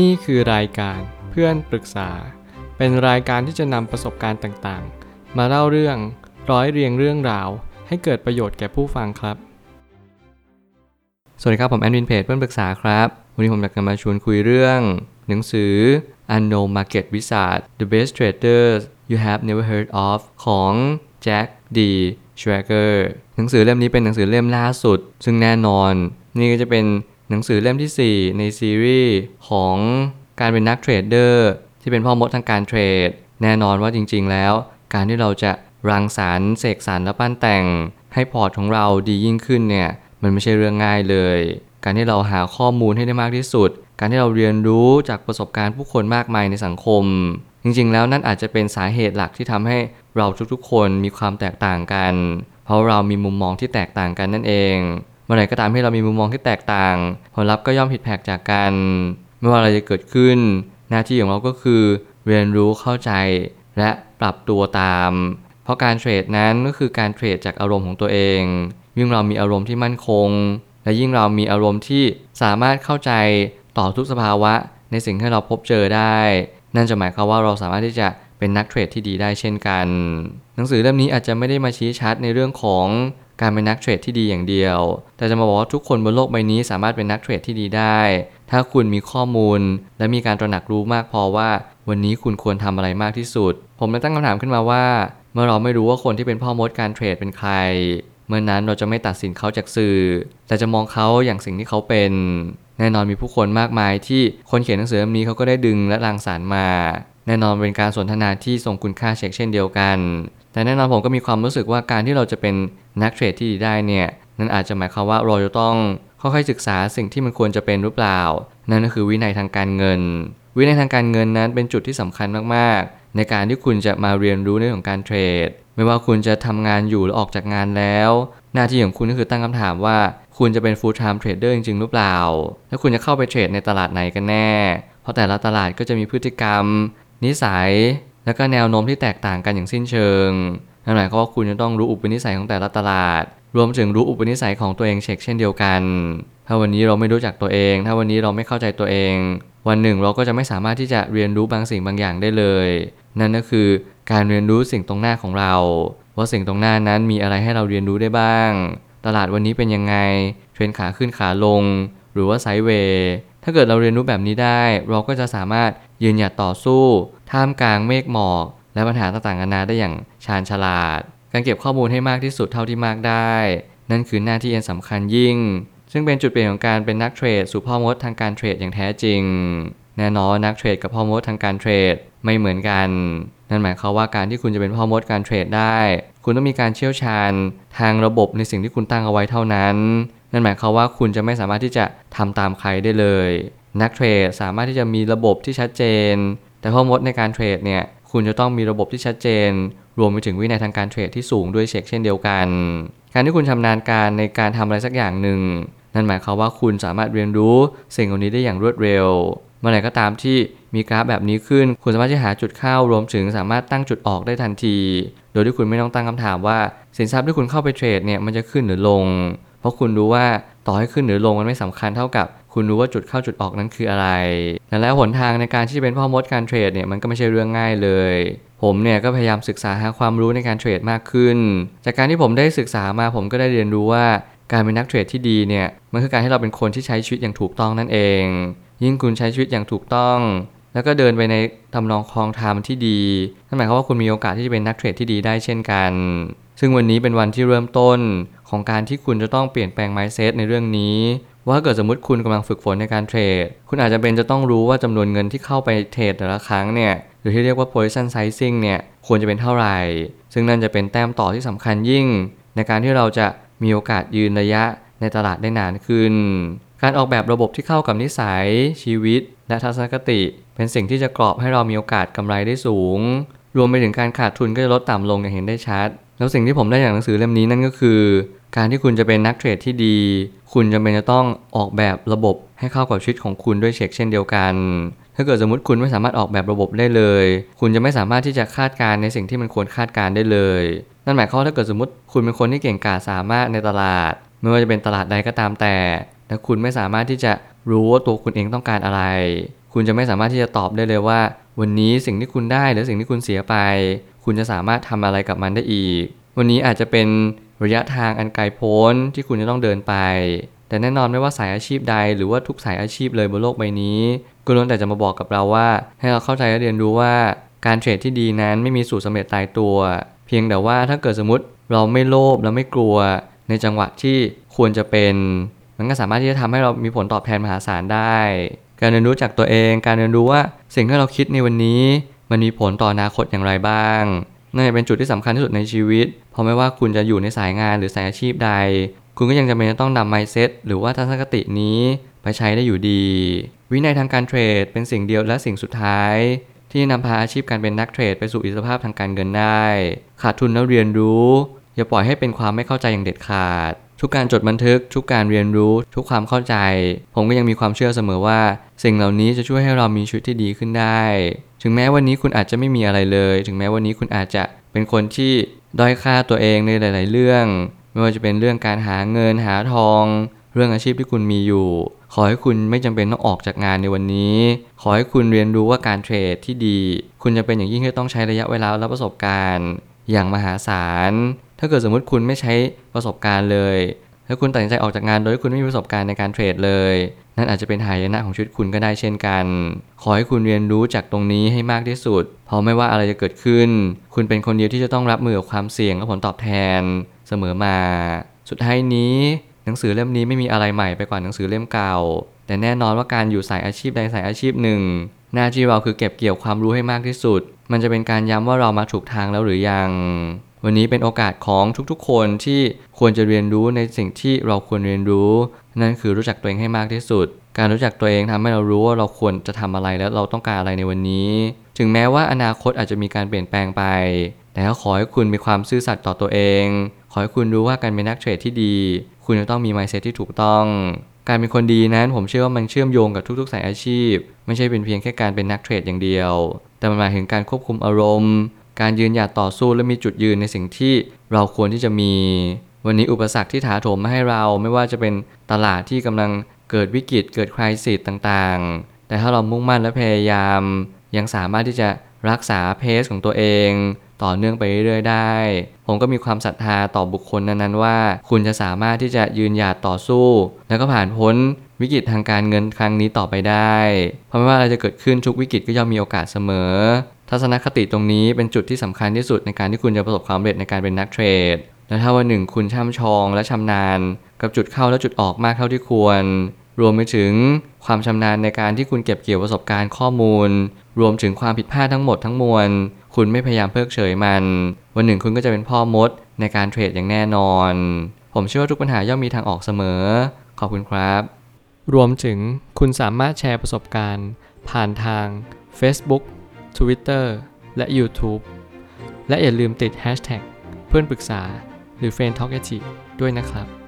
นี่คือรายการเพื่อนปรึกษาเป็นรายการที่จะนำประสบการณ์ต่างๆมาเล่าเรื่องร้อยเรียงเรื่องราวให้เกิดประโยชน์แก่ผู้ฟังครับสวัสดีครับผมแอดมินเพจเพื่อนปรึกษาครับวันนี้ผมอยากจะมาชวนคุยเรื่องหนังสือ Unknown Market Wizards The Best Traders You Have Never Heard Of ของ Jack D. Schwager หนังสือเล่มนี้เป็นหนังสือเล่มล่าสุดซึ่งแน่นอนนี่ก็จะเป็นหนังสือเล่มที่4ในซีรีส์ของการเป็นนักเทรดเดอร์ที่เป็นพ่อมดทางการเทรดแน่นอนว่าจริงๆแล้วการที่เราจะรังสรรค์เสกสรรและปั้นแต่งให้พอร์ตของเราดียิ่งขึ้นเนี่ยมันไม่ใช่เรื่องง่ายเลยการที่เราหาข้อมูลให้ได้มากที่สุดการที่เราเรียนรู้จากประสบการณ์ผู้คนมากมายในสังคมจริงๆแล้วนั่นอาจจะเป็นสาเหตุหลักที่ทำให้เราทุกๆคนมีความแตกต่างกันเพราะเรามีมุมมองที่แตกต่างกันนั่นเองเมื่อไหร่ก็ตามที่เรามีมุมมองที่แตกต่างผลลัพธ์ก็ย่อมผิดแผกจากกันไม่ว่าอะไรจะเกิดขึ้นหน้าที่ของเราก็คือเรียนรู้เข้าใจและปรับตัวตามเพราะการเทรดนั้นก็คือการเทรดจากอารมณ์ของตัวเองยิ่งเรามีอารมณ์ที่มั่นคงและยิ่งเรามีอารมณ์ที่สามารถเข้าใจต่อทุกสภาวะในสิ่งที่เราพบเจอได้นั่นจะหมายความว่าเราสามารถที่จะเป็นนักเทรดที่ดีได้เช่นกันหนังสือเล่มนี้อาจจะไม่ได้มาชี้ชัดในเรื่องของการเป็นนักเทรดที่ดีอย่างเดียวแต่จะมาบอกว่าทุกคนบนโลกใบนี้สามารถเป็นนักเทรดที่ดีได้ถ้าคุณมีข้อมูลและมีการตระหนักรู้มากพอว่าวันนี้คุณควรทำอะไรมากที่สุดผมเลยตั้งคำถามขึ้นมาว่าเมื่อเราไม่รู้ว่าคนที่เป็นพ่อมดการเทรดเป็นใครเมื่อนั้นเราจะไม่ตัดสินเขาจากสื่อแต่จะมองเขาอย่างสิ่งที่เขาเป็นแน่นอนมีผู้คนมากมายที่คนเขียนหนังสือเล่มนี้เขาก็ได้ดึงและรังสรรค์มาแน่นอนเป็นการสนทนาที่ทรงคุณค่าเช่นเดียวกันแต่แน่นอนผมก็มีความรู้สึกว่าการที่เราจะเป็นนักเทรดที่ดีได้เนี่ยนั่นอาจจะหมายความว่าเราจะต้องค่อยๆศึกษาสิ่งที่มันควรจะเป็นหรือเปล่านั่นก็คือวินัยทางการเงินวินัยทางการเงินนั้นเป็นจุดที่สำคัญมากๆในการที่คุณจะมาเรียนรู้เรื่องของการเทรดไม่ว่าคุณจะทำงานอยู่หรือออกจากงานแล้วหน้าที่ของคุณก็คือตั้งคำถามว่าคุณจะเป็น full time trader จริงๆหรือเปล่าแล้วคุณจะเข้าไปเทรดในตลาดไหนกันแน่เพราะแต่ละตลาดก็จะมีพฤติกรรมนิสัยและก็แนวโน้มที่แตกต่างกันอย่างสิ้นเชิงนั่นหมายความว่าคุณจะต้องรู้อุปนิสัยของแต่ละตลาดรวมถึงรู้อุปนิสัยของตัวเองเช่นเดียวกันถ้าวันนี้เราไม่รู้จักตัวเองถ้าวันนี้เราไม่เข้าใจตัวเองวันหนึ่งเราก็จะไม่สามารถที่จะเรียนรู้บางสิ่งบางอย่างได้เลยนั่นก็คือการเรียนรู้สิ่งตรงหน้าของเราว่าสิ่งตรงหน้านั้นมีอะไรให้เราเรียนรู้ได้บ้างตลาดวันนี้เป็นยังไงเทรนขาขึ้นขาลงหรือว่าไซด์เวย์ถ้าเกิดเราเรียนรู้แบบนี้ได้เราก็จะสามารถยืนหยัดต่อสู้ท่ามกลางเมฆหมอกและปัญหาต่างๆนานาได้อย่างชาญฉลาดการเก็บข้อมูลให้มากที่สุดเท่าที่มากได้นั่นคือหน้าที่อันสำคัญยิ่งซึ่งเป็นจุดเปลี่ยนของการเป็นนักเทรดสู่พ่อมดทางการเทรดอย่างแท้จริงแน่นอนนักเทรดกับพ่อมดทางการเทรดไม่เหมือนกันนั่นหมายความว่าการที่คุณจะเป็นพ่อมดการเทรดได้คุณต้องมีการเชี่ยวชาญทางระบบในสิ่งที่คุณตั้งเอาไว้เท่านั้นนั่นหมายความว่าคุณจะไม่สามารถที่จะทำตามใครได้เลยนักเทรดสามารถที่จะมีระบบที่ชัดเจนแต่พ่อมดในการเทรดเนี่ยคุณจะต้องมีระบบที่ชัดเจนรวมไปถึงวินัยทางการเทรดที่สูงด้วยเช่นเดียวกันการที่คุณชำนาญการในการทำอะไรสักอย่างหนึ่งนั่นหมายความว่าคุณสามารถเรียนรู้สิ่งเหล่านี้ได้อย่างรวดเร็วเมื่อไหร่ก็ตามที่มีกราฟแบบนี้ขึ้นคุณสามารถจะหาจุดเข้ารวมถึงสามารถตั้งจุดออกได้ทันทีโดยที่คุณไม่ต้องตั้งคำถามว่าสินทรัพย์ที่คุณเข้าไปเทรดเนี่ยมันจะขึ้นหรือลงเพราะคุณรู้ว่าต่อให้ขึ้นหรือลงมันไม่สำคัญเท่ากับคุณรู้ว่าจุดเข้าจุดออกนั้นคืออะไรแล้วหนทางในการที่จะเป็นพ่อมดการเทรดเนี่ยมันก็ไม่ใช่เรื่องง่ายเลยผมเนี่ยก็พยายามศึกษาหาความรู้ในการเทรดมากขึ้นจากการที่ผมได้ศึกษามาผมก็ได้เรียนรู้ว่าการเป็นนักเทรดที่ดีเนี่ยมันคือการที่เราเป็นคนที่ใช้ชีวิตอย่างถูกต้องนั่นเองยิ่งคุณใช้ชีวิตอย่างถูกต้องแล้วก็เดินไปในทำนองคลองธรรมที่ดีนั่นหมายความว่าคุณมีโอกาสที่จะเป็นนักเทรดที่ดีได้เช่นกันซึ่งวันนี้เป็นวันที่เริ่มต้นของการที่คุณจะต้องเปลี่ยนแปลง mindset ในเรื่องนี้ว่าเกิดสมมติคุณกำลังฝึกฝนในการเทรดคุณอาจจะเป็นจะต้องรู้ว่าจำนวนเงินที่เข้าไปเทรดแต่ละครั้งเนี่ยหรือที่เรียกว่า position sizing เนี่ยควรจะเป็นเท่าไหร่ซึ่งนั่นจะเป็นแต้มต่อที่สำคัญยิ่งในการที่เราจะมีโอกาสยืนระยะในตลาดได้นานขึ้นการออกแบบระบบที่เข้ากับนิสัยชีวิตและทัศนคติเป็นสิ่งที่จะกรอบให้เรามีโอกาสกำไรได้สูงรวมไปถึงการขาดทุนก็จะลดต่ำลงอย่างเห็นได้ชัดแล้วสิ่งที่ผมได้จากหนังสือเล่มนี้นั่นก็คือการที่คุณจะเป็นนักเทรดที่ดีคุณจำเป็นจะต้องออกแบบระบบให้เข้ากับชีวิตของคุณด้วยเช่นเดียวกันถ้าเกิดสมมติคุณไม่สามารถออกแบบระบบได้เลยคุณจะไม่สามารถที่จะคาดการณ์ในสิ่งที่มันควรคาดการณ์ได้เลยนั่นหมายความว่าถ้าเกิดสมมติคุณเป็นคนที่เก่งกาจสามารถในตลาดไม่ว่าจะเป็นตลาดใดก็ตามแต่และคุณไม่สามารถที่จะรู้ว่าตัวคุณเองต้องการอะไร คุณจะไม่สามารถที่จะตอบได้เลยว่าวันนี้สิ่งที่คุณได้หรือสิ่งที่คุณเสียไปคุณจะสามารถทำอะไรกับมันได้อีกวันนี้อาจจะเป็นระยะทางอันไกลโพ้นที่คุณจะต้องเดินไปแต่แน่นอนไม่ว่าสายอาชีพใดหรือว่าทุกสายอาชีพเลยบนโลกใบนี้ก็ล้วนแต่จะมาบอกกับเราว่าให้เราเข้าใจและเรียนรู้ว่าการเทรดที่ดีนั้นไม่มีสูตรสำเร็จตายตัวเพียงแต่ว่าถ้าเกิดสมมติเราไม่โลภและไม่กลัวในจังหวะที่ควรจะเป็นมันก็สามารถที่จะทำให้เรามีผลตอบแทนมหาศาลได้การเรียนรู้จากตัวเองการเรียนรู้ว่าสิ่งที่เราคิดในวันนี้มันมีผลต่ออนาคตอย่างไรบ้างนั่นเป็นจุดที่สำคัญที่สุดในชีวิตเพราะไม่ว่าคุณจะอยู่ในสายงานหรือสายอาชีพใดคุณก็ยังจำเป็นต้องนำ mindset หรือว่าทัศนคตินี้ไปใช้ได้อยู่ดีวินัยทางการเทรดเป็นสิ่งเดียวและสิ่งสุดท้ายที่นำพาอาชีพการเป็นนักเทรดไปสู่อิสรภาพทางการเงินได้ขาดทุนแล้วเรียนรู้อย่าปล่อยให้เป็นความไม่เข้าใจอย่างเด็ดขาดทุกการจดบันทึกทุกการเรียนรู้ทุกความเข้าใจผมก็ยังมีความเชื่อเสมอว่าสิ่งเหล่านี้จะช่วยให้เรามีชีวิตที่ดีขึ้นได้ถึงแม้วันนี้คุณอาจจะไม่มีอะไรเลยถึงแม้วันนี้คุณอาจจะเป็นคนที่ด้อยค่าตัวเองในหลายๆเรื่องไม่ว่าจะเป็นเรื่องการหาเงินหาทองเรื่องอาชีพที่คุณมีอยู่ขอให้คุณไม่จำเป็นต้องออกจากงานในวันนี้ขอให้คุณเรียนรู้ว่าการเทรดที่ดีคุณจะเป็นอย่างยิ่งที่ต้องใช้ระยะเวลาและประสบการณ์อย่างมหาศาลถ้าเกิดสมมติคุณไม่ใช้ประสบการณ์เลยถ้าคุณตัดสินใจออกจากงานโดยที่คุณไม่มีประสบการณ์ในการเทรดเลยนั่นอาจจะเป็นหายนะของชีวิตคุณก็ได้เช่นกันขอให้คุณเรียนรู้จากตรงนี้ให้มากที่สุดเพราะไม่ว่าอะไรจะเกิดขึ้นคุณเป็นคนเดียวที่จะต้องรับมือกับความเสี่ยงและผลตอบแทนเสมอมาสุดท้ายนี้หนังสือเล่มนี้ไม่มีอะไรใหม่ไปกว่าหนังสือเล่มเก่าแต่แน่นอนว่าการอยู่สายอาชีพใดสายอาชีพหนึ่งหน้าที่เราคือเก็บเกี่ยวความรู้ให้มากที่สุดมันจะเป็นการย้ำว่าเรามาถูกทางแล้วหรือยังวันนี้เป็นโอกาสของทุกๆคนที่ควรจะเรียนรู้ในสิ่งที่เราควรเรียนรู้นั่นคือรู้จักตัวเองให้มากที่สุดการรู้จักตัวเองทำให้เรารู้ว่าเราควรจะทำอะไรและเราต้องการอะไรในวันนี้ถึงแม้ว่าอนาคตอาจจะมีการเปลี่ยนแปลงไปแต่ก็ขอให้คุณมีความซื่อสัตย์ต่อตัวเองขอให้คุณรู้ว่าการเป็นนักเทรดที่ดีคุณจะต้องมี mindset ที่ถูกต้องการเป็นคนดีนั้นผมเชื่อว่ามันเชื่อมโยงกับทุกๆสายอาชีพไม่ใช่เป็นเพียงแค่การเป็นนักเทรดอย่างเดียวแต่มันหมายถึงการควบคุมอารมณ์การยืนหยัดต่อสู้และมีจุดยืนในสิ่งที่เราควรที่จะมีวันนี้อุปสรรคที่ถาโถมมาให้เราไม่ว่าจะเป็นตลาดที่กำลังเกิดวิกฤตเกิดไครซิสต่างๆแต่ถ้าเรามุ่งมั่นและพยายามยังสามารถที่จะรักษาเพซของตัวเองต่อเนื่องไปเรื่อยๆได้ผมก็มีความศรัทธาต่อบุคคลนั้นๆว่าคุณจะสามารถที่จะยืนหยัดต่อสู้แล้วก็ผ่านพ้นวิกฤตทางการเงินครั้งนี้ต่อไปได้เพราะไม่ว่าอะไรจะเกิดขึ้นทุกวิกฤตก็ย่อมมีโอกาสเสมอทัศนคติตรงนี้เป็นจุดที่สำคัญที่สุดในการที่คุณจะประสบความสำเร็จในการเป็นนักเทรดและถ้าวันหนึ่งคุณช่ำชองและชำนาญกับจุดเข้าและจุดออกมากเท่าที่ควรรวมไปถึงความชำนาญในการที่คุณเก็บเกี่ยวประสบการณ์ข้อมูลรวมถึงความผิดพลาดทั้งหมดทั้งมวลคุณไม่พยายามเพิกเฉยมันวันหนึ่งคุณก็จะเป็นพ่อมดในการเทรดอย่างแน่นอนผมเชื่อว่าทุกปัญหาย่อมมีทางออกเสมอขอบคุณครับรวมถึงคุณสามารถแชร์ประสบการณ์ผ่านทาง Facebook Twitter และ YouTube และอย่าลืมติด Hashtag เพื่อนปรึกษาหรือ Friend Talk ด้วยนะครับ